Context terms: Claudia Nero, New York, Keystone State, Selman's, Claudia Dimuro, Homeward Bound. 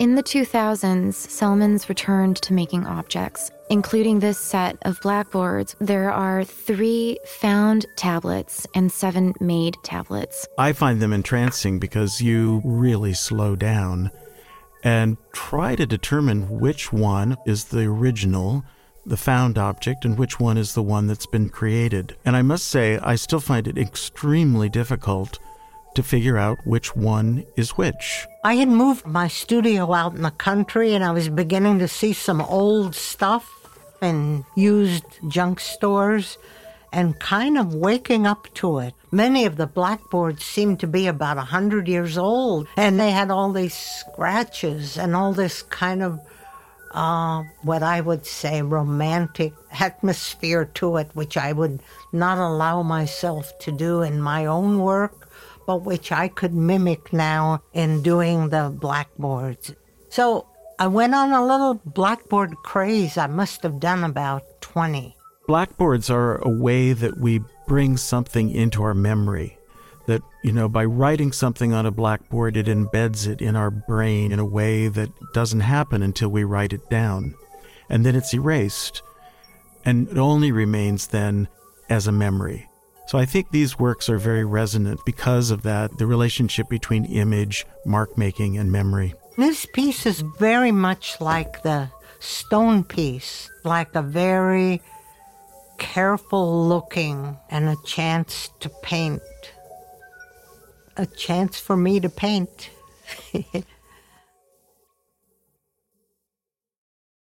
In the 2000s, Selman's returned to making objects, including this set of blackboards. There are 3 found tablets and 7 made tablets. I find them entrancing because you really slow down and try to determine which one is the original, the found object, and which one is the one that's been created. And I must say, I still find it extremely difficult to figure out which one is which. I had moved my studio out in the country, and I was beginning to see some old stuff and used junk stores and kind of waking up to it. Many of the blackboards seemed to be about 100 years old, and they had all these scratches and all this kind of what I would say romantic atmosphere to it, which I would not allow myself to do in my own work, but which I could mimic now in doing the blackboards. So I went on a little blackboard craze. I must have done about 20. Blackboards are a way that we bring something into our memory. That, you know, by writing something on a blackboard, it embeds it in our brain in a way that doesn't happen until we write it down. And then it's erased. And it only remains then as a memory. So I think these works are very resonant because of that, the relationship between image, mark-making, and memory. This piece is very much like the stone piece, like a very careful looking and a chance to paint. A chance for me to paint.